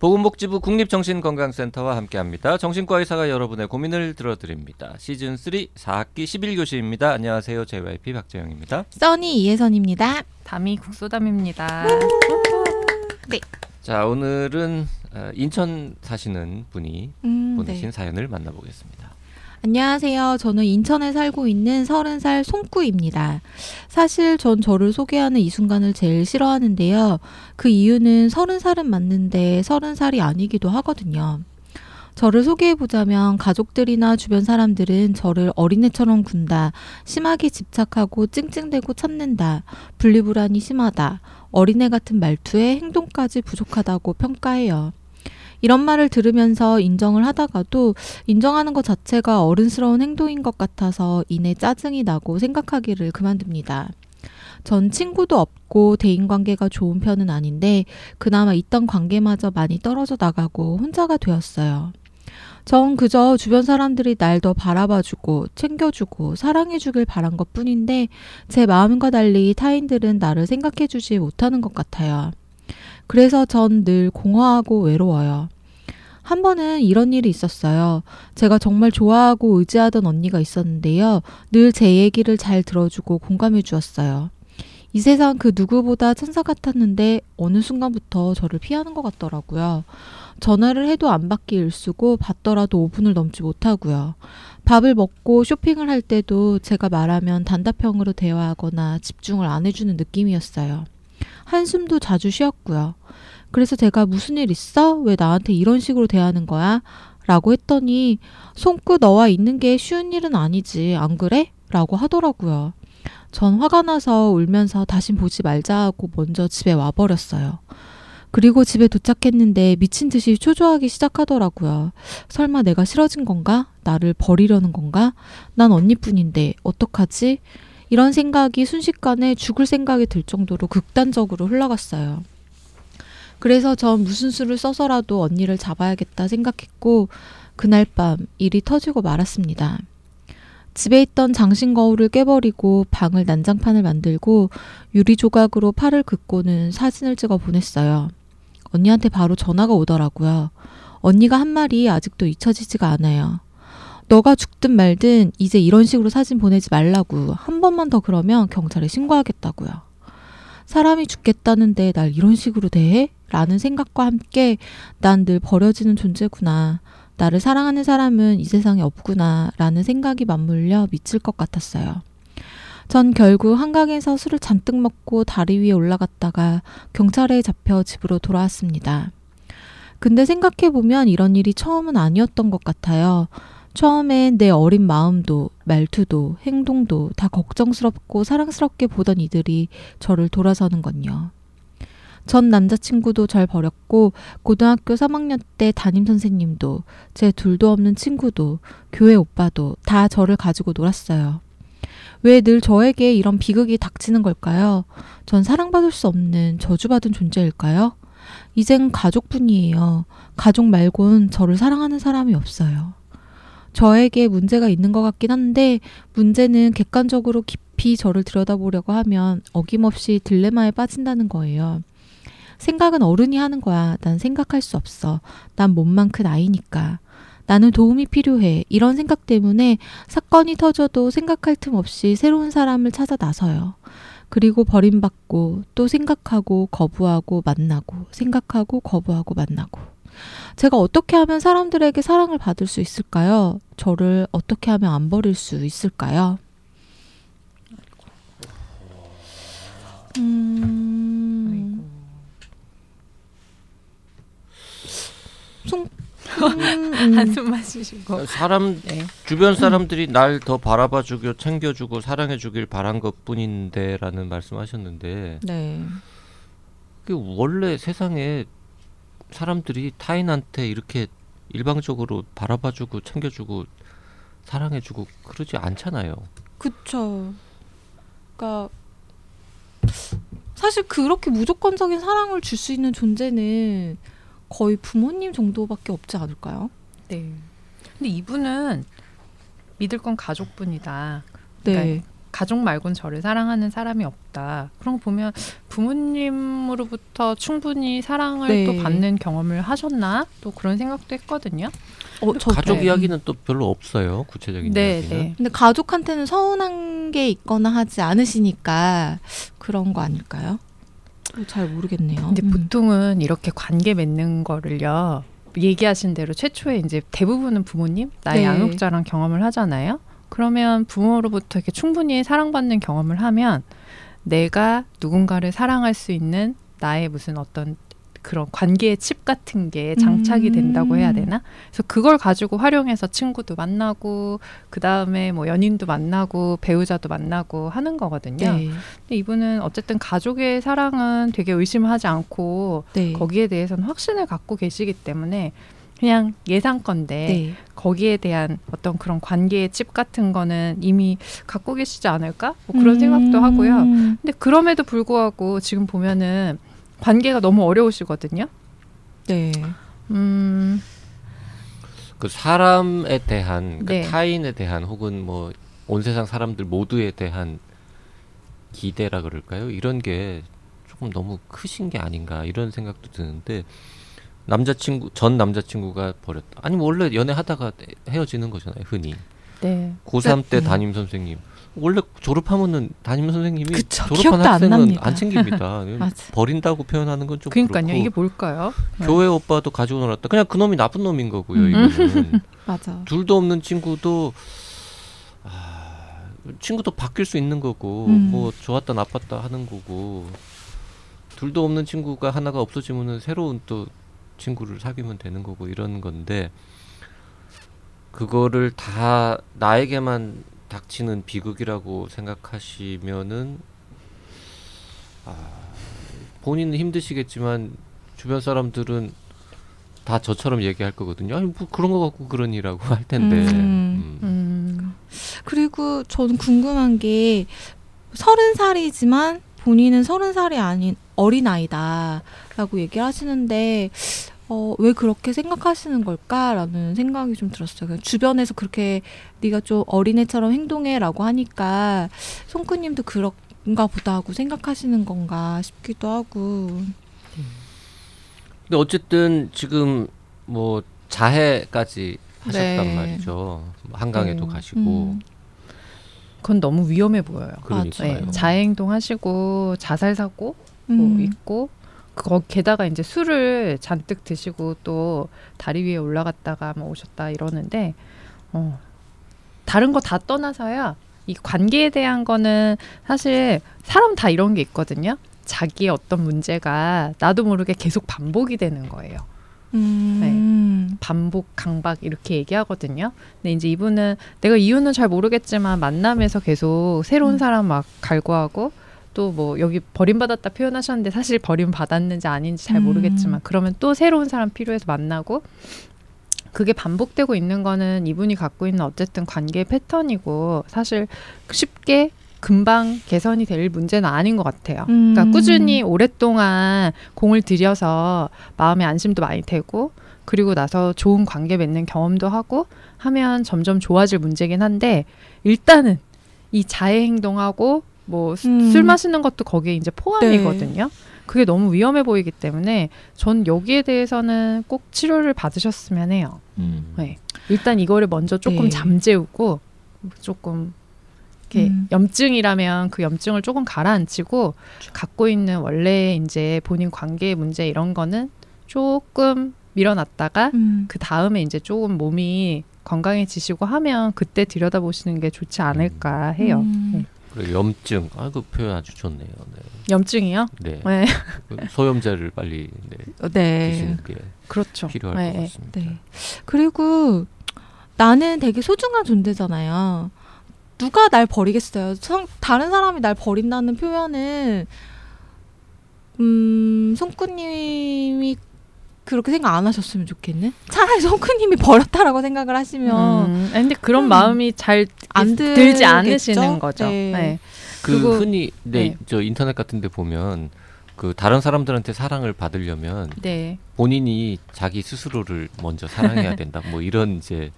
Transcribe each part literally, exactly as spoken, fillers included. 보건복지부 국립정신건강센터와 함께합니다. 정신과 의사가 여러분의 고민을 들어드립니다. 시즌 쓰리 사 학기 십일 교시입니다. 안녕하세요. 제이와이피 박재영입니다. 써니 이혜선입니다. 담이 국소담입니다. 네. 자, 오늘은 인천 사시는 분이 음, 보내신 네. 사연을 만나보겠습니다. 안녕하세요. 저는 인천에 살고 있는 서른 살 송꾸입니다. 사실 전 저를 소개하는 이 순간을 제일 싫어하는데요. 그 이유는 서른 살은 맞는데 서른 살이 아니기도 하거든요. 저를 소개해보자면 가족들이나 주변 사람들은 저를 어린애처럼 군다, 심하게 집착하고 찡찡대고 참는다, 분리불안이 심하다, 어린애 같은 말투에 행동까지 부족하다고 평가해요. 이런 말을 들으면서 인정을 하다가도 인정하는 것 자체가 어른스러운 행동인 것 같아서 이내 짜증이 나고 생각하기를 그만둡니다. 전 친구도 없고 대인관계가 좋은 편은 아닌데 그나마 있던 관계마저 많이 떨어져 나가고 혼자가 되었어요. 전 그저 주변 사람들이 날 더 바라봐주고 챙겨주고 사랑해주길 바란 것 뿐인데 제 마음과 달리 타인들은 나를 생각해주지 못하는 것 같아요. 그래서 전 늘 공허하고 외로워요. 한 번은 이런 일이 있었어요. 제가 정말 좋아하고 의지하던 언니가 있었는데요. 늘 제 얘기를 잘 들어주고 공감해 주었어요. 이 세상 그 누구보다 천사 같았는데 어느 순간부터 저를 피하는 것 같더라고요. 전화를 해도 안 받기 일쑤고 받더라도 오 분을 넘지 못하고요. 밥을 먹고 쇼핑을 할 때도 제가 말하면 단답형으로 대화하거나 집중을 안 해주는 느낌이었어요. 한숨도 자주 쉬었고요. 그래서 제가 무슨 일 있어? 왜 나한테 이런 식으로 대하는 거야? 라고 했더니 손끝 너와 있는 게 쉬운 일은 아니지. 안 그래? 라고 하더라고요. 전 화가 나서 울면서 다신 보지 말자 하고 먼저 집에 와버렸어요. 그리고 집에 도착했는데 미친 듯이 초조하기 시작하더라고요. 설마 내가 싫어진 건가? 나를 버리려는 건가? 난 언니뿐인데 어떡하지? 이런 생각이 순식간에 죽을 생각이 들 정도로 극단적으로 흘러갔어요. 그래서 전 무슨 수를 써서라도 언니를 잡아야겠다 생각했고 그날 밤 일이 터지고 말았습니다. 집에 있던 장신 거울을 깨버리고 방을 난장판을 만들고 유리 조각으로 팔을 긋고는 사진을 찍어 보냈어요. 언니한테 바로 전화가 오더라고요. 언니가 한 말이 아직도 잊혀지지가 않아요. 너가 죽든 말든 이제 이런 식으로 사진 보내지 말라고. 한 번만 더 그러면 경찰에 신고하겠다고요. 사람이 죽겠다는데 날 이런 식으로 대해? 라는 생각과 함께 난 늘 버려지는 존재구나. 나를 사랑하는 사람은 이 세상에 없구나. 라는 생각이 맞물려 미칠 것 같았어요. 전 결국 한강에서 술을 잔뜩 먹고 다리 위에 올라갔다가 경찰에 잡혀 집으로 돌아왔습니다. 근데 생각해보면 이런 일이 처음은 아니었던 것 같아요. 처음엔 내 어린 마음도 말투도 행동도 다 걱정스럽고 사랑스럽게 보던 이들이 저를 돌아서는군요. 전 남자친구도 절 버렸고 고등학교 삼 학년 때 담임선생님도 제 둘도 없는 친구도 교회 오빠도 다 저를 가지고 놀았어요. 왜 늘 저에게 이런 비극이 닥치는 걸까요? 전 사랑받을 수 없는 저주받은 존재일까요? 이젠 가족뿐이에요. 가족 말곤 저를 사랑하는 사람이 없어요. 저에게 문제가 있는 것 같긴 한데 문제는 객관적으로 깊이 저를 들여다보려고 하면 어김없이 딜레마에 빠진다는 거예요. 생각은 어른이 하는 거야. 난 생각할 수 없어. 난 몸만 큰 아이니까. 나는 도움이 필요해. 이런 생각 때문에 사건이 터져도 생각할 틈 없이 새로운 사람을 찾아 나서요. 그리고 버림받고 또 생각하고 거부하고 만나고 생각하고 거부하고 만나고. 제가 어떻게 하면 사람들에게 사랑을 받을 수 있을까요? 저를 어떻게 하면 안 버릴 수 있을까요? 음... 송... 음... 한숨 마시신 거. 사람 네. 주변 사람들이 날 더 바라봐주고 챙겨주고 사랑해주길 바란 것뿐인데 라는 말씀하셨는데 네. 원래 세상에 사람들이 타인한테 이렇게 일방적으로 바라봐주고 챙겨주고 사랑해주고 그러지 않잖아요. 그쵸. 그러니까 사실 그렇게 무조건적인 사랑을 줄 수 있는 존재는 거의 부모님 정도밖에 없지 않을까요? 네. 근데 이분은 믿을 건 가족뿐이다. 그러니까 네. 가족 말고는 저를 사랑하는 사람이 없다. 그런 거 보면 부모님으로부터 충분히 사랑을 네. 또 받는 경험을 하셨나? 또 그런 생각도 했거든요. 어, 저, 가족 네. 이야기는 또 별로 없어요. 구체적인 네, 이야기는. 네. 근데 가족한테는 서운한 게 있거나 하지 않으시니까 그런 거 아닐까요? 잘 모르겠네요. 근데 음. 보통은 이렇게 관계 맺는 거를요. 얘기하신 대로 최초에 이제 대부분은 부모님, 나의 네. 양육자랑 경험을 하잖아요. 그러면 부모로부터 이렇게 충분히 사랑받는 경험을 하면 내가 누군가를 사랑할 수 있는 나의 무슨 어떤 그런 관계의 칩 같은 게 장착이 된다고 해야 되나? 그래서 그걸 가지고 활용해서 친구도 만나고 그 다음에 뭐 연인도 만나고 배우자도 만나고 하는 거거든요. 네. 근데 이분은 어쨌든 가족의 사랑은 되게 의심하지 않고 네. 거기에 대해서는 확신을 갖고 계시기 때문에 그냥 예상건데 네. 거기에 대한 어떤 그런 관계의 칩 같은 거는 이미 갖고 계시지 않을까? 뭐 그런 음. 생각도 하고요. 근데 그럼에도 불구하고 지금 보면은 관계가 너무 어려우시거든요. 네. 음. 그 사람에 대한, 네. 그 타인에 대한, 혹은 뭐 온 세상 사람들 모두에 대한 기대라 그럴까요? 이런 게 조금 너무 크신 게 아닌가 이런 생각도 드는데 남자친구 전 남자친구가 버렸다. 아니 뭐 원래 연애하다가 헤어지는 거잖아요, 흔히. 네. 고삼 때 음. 담임 선생님. 원래 졸업하면은 담임 선생님이 그쵸, 졸업한 학생은 안, 안 챙깁니다. 버린다고 표현하는 건 좀 그러니까요. 그렇고. 이게 뭘까요? 교회 오빠도 가지고 놀았다. 그냥 그 놈이 나쁜 놈인 거고요. 음. 이거는 맞아. 둘도 없는 친구도 아, 친구도 바뀔 수 있는 거고 음. 뭐 좋았다 나빴다 하는 거고 둘도 없는 친구가 하나가 없어지면은 새로운 또 친구를 사귀면 되는 거고 이런 건데 그거를 다 나에게만 닥치는 비극이라고 생각하시면은 아, 본인은 힘드시겠지만 주변 사람들은 다 저처럼 얘기할 거거든요. 아니 뭐 그런 거 갖고 그러니라고 할 텐데. 음, 음. 음. 그리고 저는 궁금한 게 서른 살이지만 본인은 서른 살이 아닌 어린 아이다라고 얘기를 하시는데. 어, 왜 그렇게 생각하시는 걸까라는 생각이 좀 들었어요. 주변에서 그렇게 네가 좀 어린애처럼 행동해라고 하니까 손끝님도 그런가 보다 하고 생각하시는 건가 싶기도 하고. 근데 어쨌든 지금 뭐 자해까지 하셨단 네. 말이죠. 한강에도 네. 가시고. 음. 그건 너무 위험해 보여요. 그러니까요. 네, 자해 행동하시고 자살 사고 음. 뭐 있고. 그거 게다가 이제 술을 잔뜩 드시고 또 다리 위에 올라갔다가 뭐 오셨다 이러는데 어, 다른 거 다 떠나서야 이 관계에 대한 거는 사실 사람 다 이런 게 있거든요. 자기의 어떤 문제가 나도 모르게 계속 반복이 되는 거예요. 음. 네. 반복, 강박 이렇게 얘기하거든요. 근데 이제 이분은 내가 이유는 잘 모르겠지만 만남에서 계속 새로운 사람 막 갈구하고 또 뭐 여기 버림받았다 표현하셨는데 사실 버림받았는지 아닌지 잘 모르겠지만 음. 그러면 또 새로운 사람 필요해서 만나고 그게 반복되고 있는 거는 이분이 갖고 있는 어쨌든 관계의 패턴이고 사실 쉽게 금방 개선이 될 문제는 아닌 것 같아요. 음. 그러니까 꾸준히 오랫동안 공을 들여서 마음의 안심도 많이 되고 그리고 나서 좋은 관계 맺는 경험도 하고 하면 점점 좋아질 문제긴 한데 일단은 이 자해 행동하고 뭐 술 음. 마시는 것도 거기에 이제 포함이거든요. 네. 그게 너무 위험해 보이기 때문에 전 여기에 대해서는 꼭 치료를 받으셨으면 해요. 음. 네. 일단 이거를 먼저 조금 네. 잠재우고 조금 이렇게 음. 염증이라면 그 염증을 조금 가라앉히고 그렇죠. 갖고 있는 원래 이제 본인 관계의 문제 이런 거는 조금 밀어놨다가 음. 그 다음에 이제 조금 몸이 건강해지시고 하면 그때 들여다보시는 게 좋지 않을까 해요. 음. 네. 그래, 염증. 아, 그 표현 아주 좋네요. 네. 염증이요? 네. 네. 소염제를 빨리 네, 네. 드시는 게 그렇죠. 필요할 네. 것 같습니다. 네. 그리고 나는 되게 소중한 존재잖아요. 누가 날 버리겠어요? 성, 다른 사람이 날 버린다는 표현은 음, 손꾸님이 그렇게 생각 안 하셨으면 좋겠네. 차라리 손크님이 버렸다라고 생각을 하시면. 음, 근데 그런 음, 마음이 잘 안 들지 않으시는 거죠. 네. 네. 그 그리고, 흔히 네, 네. 저 인터넷 같은 데 보면 그 다른 사람들한테 사랑을 받으려면 네. 본인이 자기 스스로를 먼저 사랑해야 된다. 뭐 이런 이제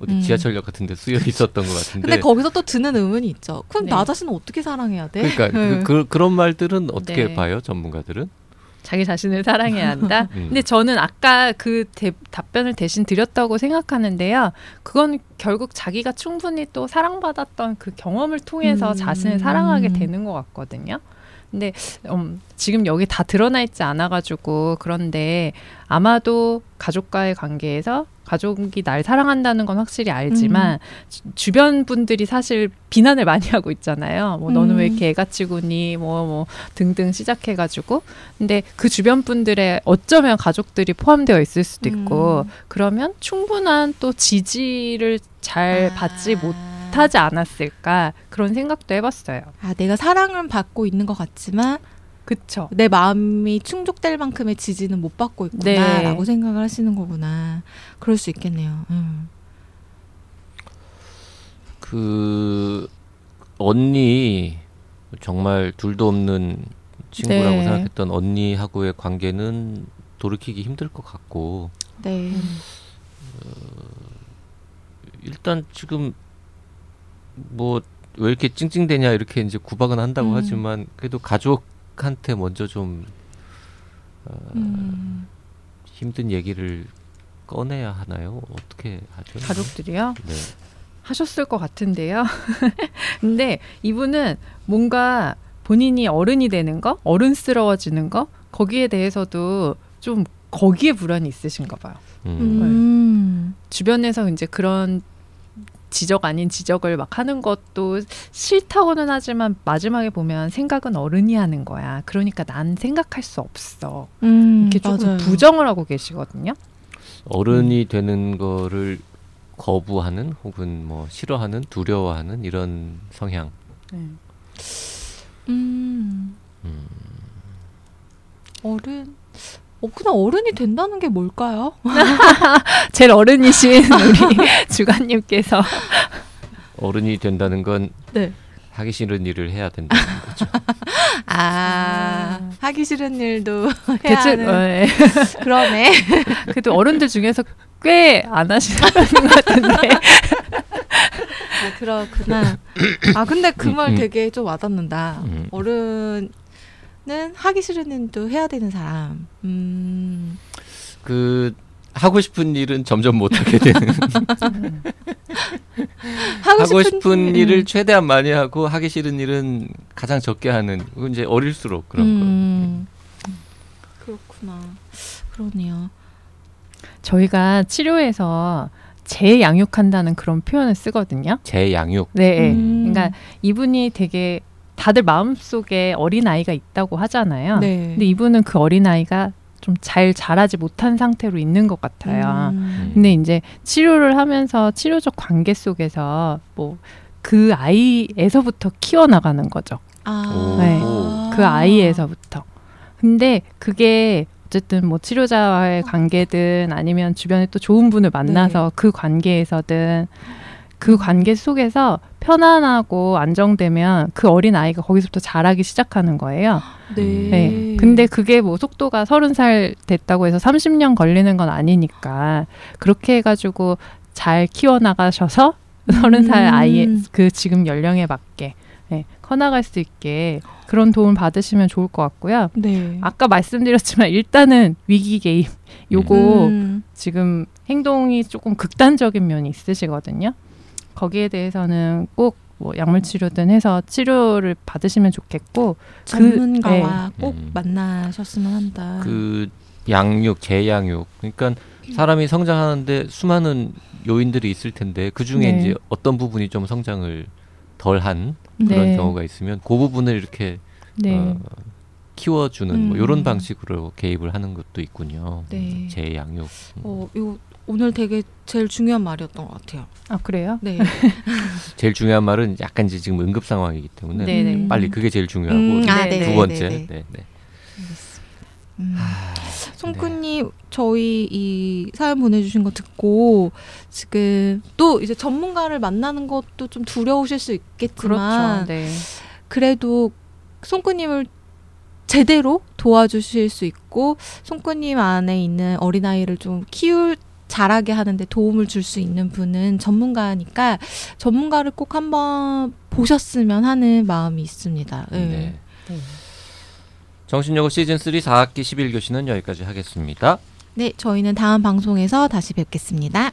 어디 음. 지하철역 같은 데 수혈이 있었던 것 같은데. 근데 거기서 또 드는 의문이 있죠. 그럼 네. 나 자신은 어떻게 사랑해야 돼? 그러니까 네. 그, 그, 그런 말들은 어떻게 네. 봐요, 전문가들은? 자기 자신을 사랑해야 한다. 음. 근데 저는 아까 그 대, 답변을 대신 드렸다고 생각하는데요. 그건 결국 자기가 충분히 또 사랑받았던 그 경험을 통해서 음. 자신을 사랑하게 되는 것 같거든요. 근데 음, 지금 여기 다 드러나 있지 않아가지고 그런데 아마도 가족과의 관계에서 가족이 날 사랑한다는 건 확실히 알지만 음. 주, 주변 분들이 사실 비난을 많이 하고 있잖아요. 뭐 너는 음. 왜 이렇게 애같이 구니 뭐, 뭐 등등 시작해가지고 근데 그 주변 분들의 어쩌면 가족들이 포함되어 있을 수도 있고 음. 그러면 충분한 또 지지를 잘 아. 받지 못 하지 않았을까 그런 생각도 해봤어요. 아, 내가 사랑은 받고 있는 것 같지만 그쵸. 내 마음이 충족될 만큼의 지지는 못 받고 있구나라고 네. 생각을 하시는 거구나. 그럴 수 있겠네요. 음. 그 언니 정말 둘도 없는 친구라고 네. 생각했던 언니하고의 관계는 돌이키기 힘들 것 같고 네. 어, 일단 지금 뭐 왜 이렇게 찡찡대냐 이렇게 이제 구박은 한다고 음. 하지만 그래도 가족한테 먼저 좀 어, 음. 힘든 얘기를 꺼내야 하나요? 어떻게 하죠? 가족들이요? 네. 하셨을 것 같은데요. 근데 이분은 뭔가 본인이 어른이 되는 거, 어른스러워지는 거 거기에 대해서도 좀 거기에 불안이 있으신가 봐요. 음. 네. 주변에서 이제 그런 지적 아닌 지적을 막 하는 것도 싫다고는 하지만 마지막에 보면 생각은 어른이 하는 거야. 그러니까 난 생각할 수 없어. 음, 이렇게 조금 맞아요. 부정을 하고 계시거든요. 어른이 음. 되는 거를 거부하는 혹은 뭐 싫어하는 두려워하는 이런 성향. 음. 음. 음. 어른. 어, 그냥 어른이 된다는 게 뭘까요? 제일 어른이신 우리 주관님께서 어른이 된다는 건 네. 하기 싫은 일을 해야 된다는 거죠. 아, 아 하기 싫은 일도 해야 대체, 하는. 어, 예. 그러네. 그래도 어른들 중에서 꽤 안 하시는 것 같은데. 아, 그렇구나. 아 근데 그 말 되게 좀 와닿는다. 어른 하기 싫은 일도 해야 되는 사람. 음. 그 하고 싶은 일은 점점 못하게 되는. 하고, 하고 싶은 일을 최대한 많이 하고 하기 싫은 일은 가장 적게 하는. 이제 어릴수록 그런 음. 거. 음. 그렇구나. 그러네요. 저희가 치료에서 재양육한다는 그런 표현을 쓰거든요. 재양육. 네. 음. 그러니까 이분이 되게 다들 마음속에 어린아이가 있다고 하잖아요. 네. 근데 이분은 그 어린아이가 좀 잘 자라지 못한 상태로 있는 것 같아요. 음. 근데 이제 치료를 하면서 치료적 관계 속에서 뭐 그 아이에서부터 키워나가는 거죠. 아. 네. 그 아이에서부터. 근데 그게 어쨌든 뭐 치료자와의 관계든 아니면 주변에 또 좋은 분을 만나서 네. 그 관계에서든 그 관계 속에서 편안하고 안정되면 그 어린아이가 거기서부터 자라기 시작하는 거예요. 네. 네. 근데 그게 뭐 속도가 서른 살 됐다고 해서 삼십 년 걸리는 건 아니니까 그렇게 해가지고 잘 키워나가셔서 서른 살 음. 아이의 그 지금 연령에 맞게 네, 커나갈 수 있게 그런 도움 받으시면 좋을 것 같고요. 네. 아까 말씀드렸지만 일단은 위기 개입 요거 음. 지금 행동이 조금 극단적인 면이 있으시거든요. 거기에 대해서는 꼭 뭐 약물치료든 해서 치료를 받으시면 좋겠고 전문가와 그, 네. 꼭 만나셨으면 한다. 그 양육, 재양육. 그러니까 사람이 성장하는데 수많은 요인들이 있을 텐데 그중에 네. 이제 어떤 부분이 좀 성장을 덜한 그런 네. 경우가 있으면 그 부분을 이렇게 네. 어, 키워주는 음. 뭐 이런 방식으로 개입을 하는 것도 있군요. 네. 재양육. 어, 요 오늘 되게 제일 중요한 말이었던 것 같아요. 아 그래요? 네. 제일 중요한 말은 약간 이제 지금 응급 상황이기 때문에 네네. 빨리 그게 제일 중요하고 음, 아, 두 번째. 네네. 네네. 알겠습니다. 음. 아, 송군님 네. 저희 이 사연 보내주신 거 듣고 지금 또 이제 전문가를 만나는 것도 좀 두려우실 수 있겠지만 그렇죠. 네. 그래도 송군님을 제대로 도와주실 수 있고 송군님 안에 있는 어린아이를 좀 키울 잘하게 하는데 도움을 줄 수 있는 분은 전문가니까 전문가를 꼭 한번 보셨으면 하는 마음이 있습니다. 네. 네. 네. 정신여고 시즌삼 사학기 십일 교시는 여기까지 하겠습니다. 네, 저희는 다음 방송에서 다시 뵙겠습니다.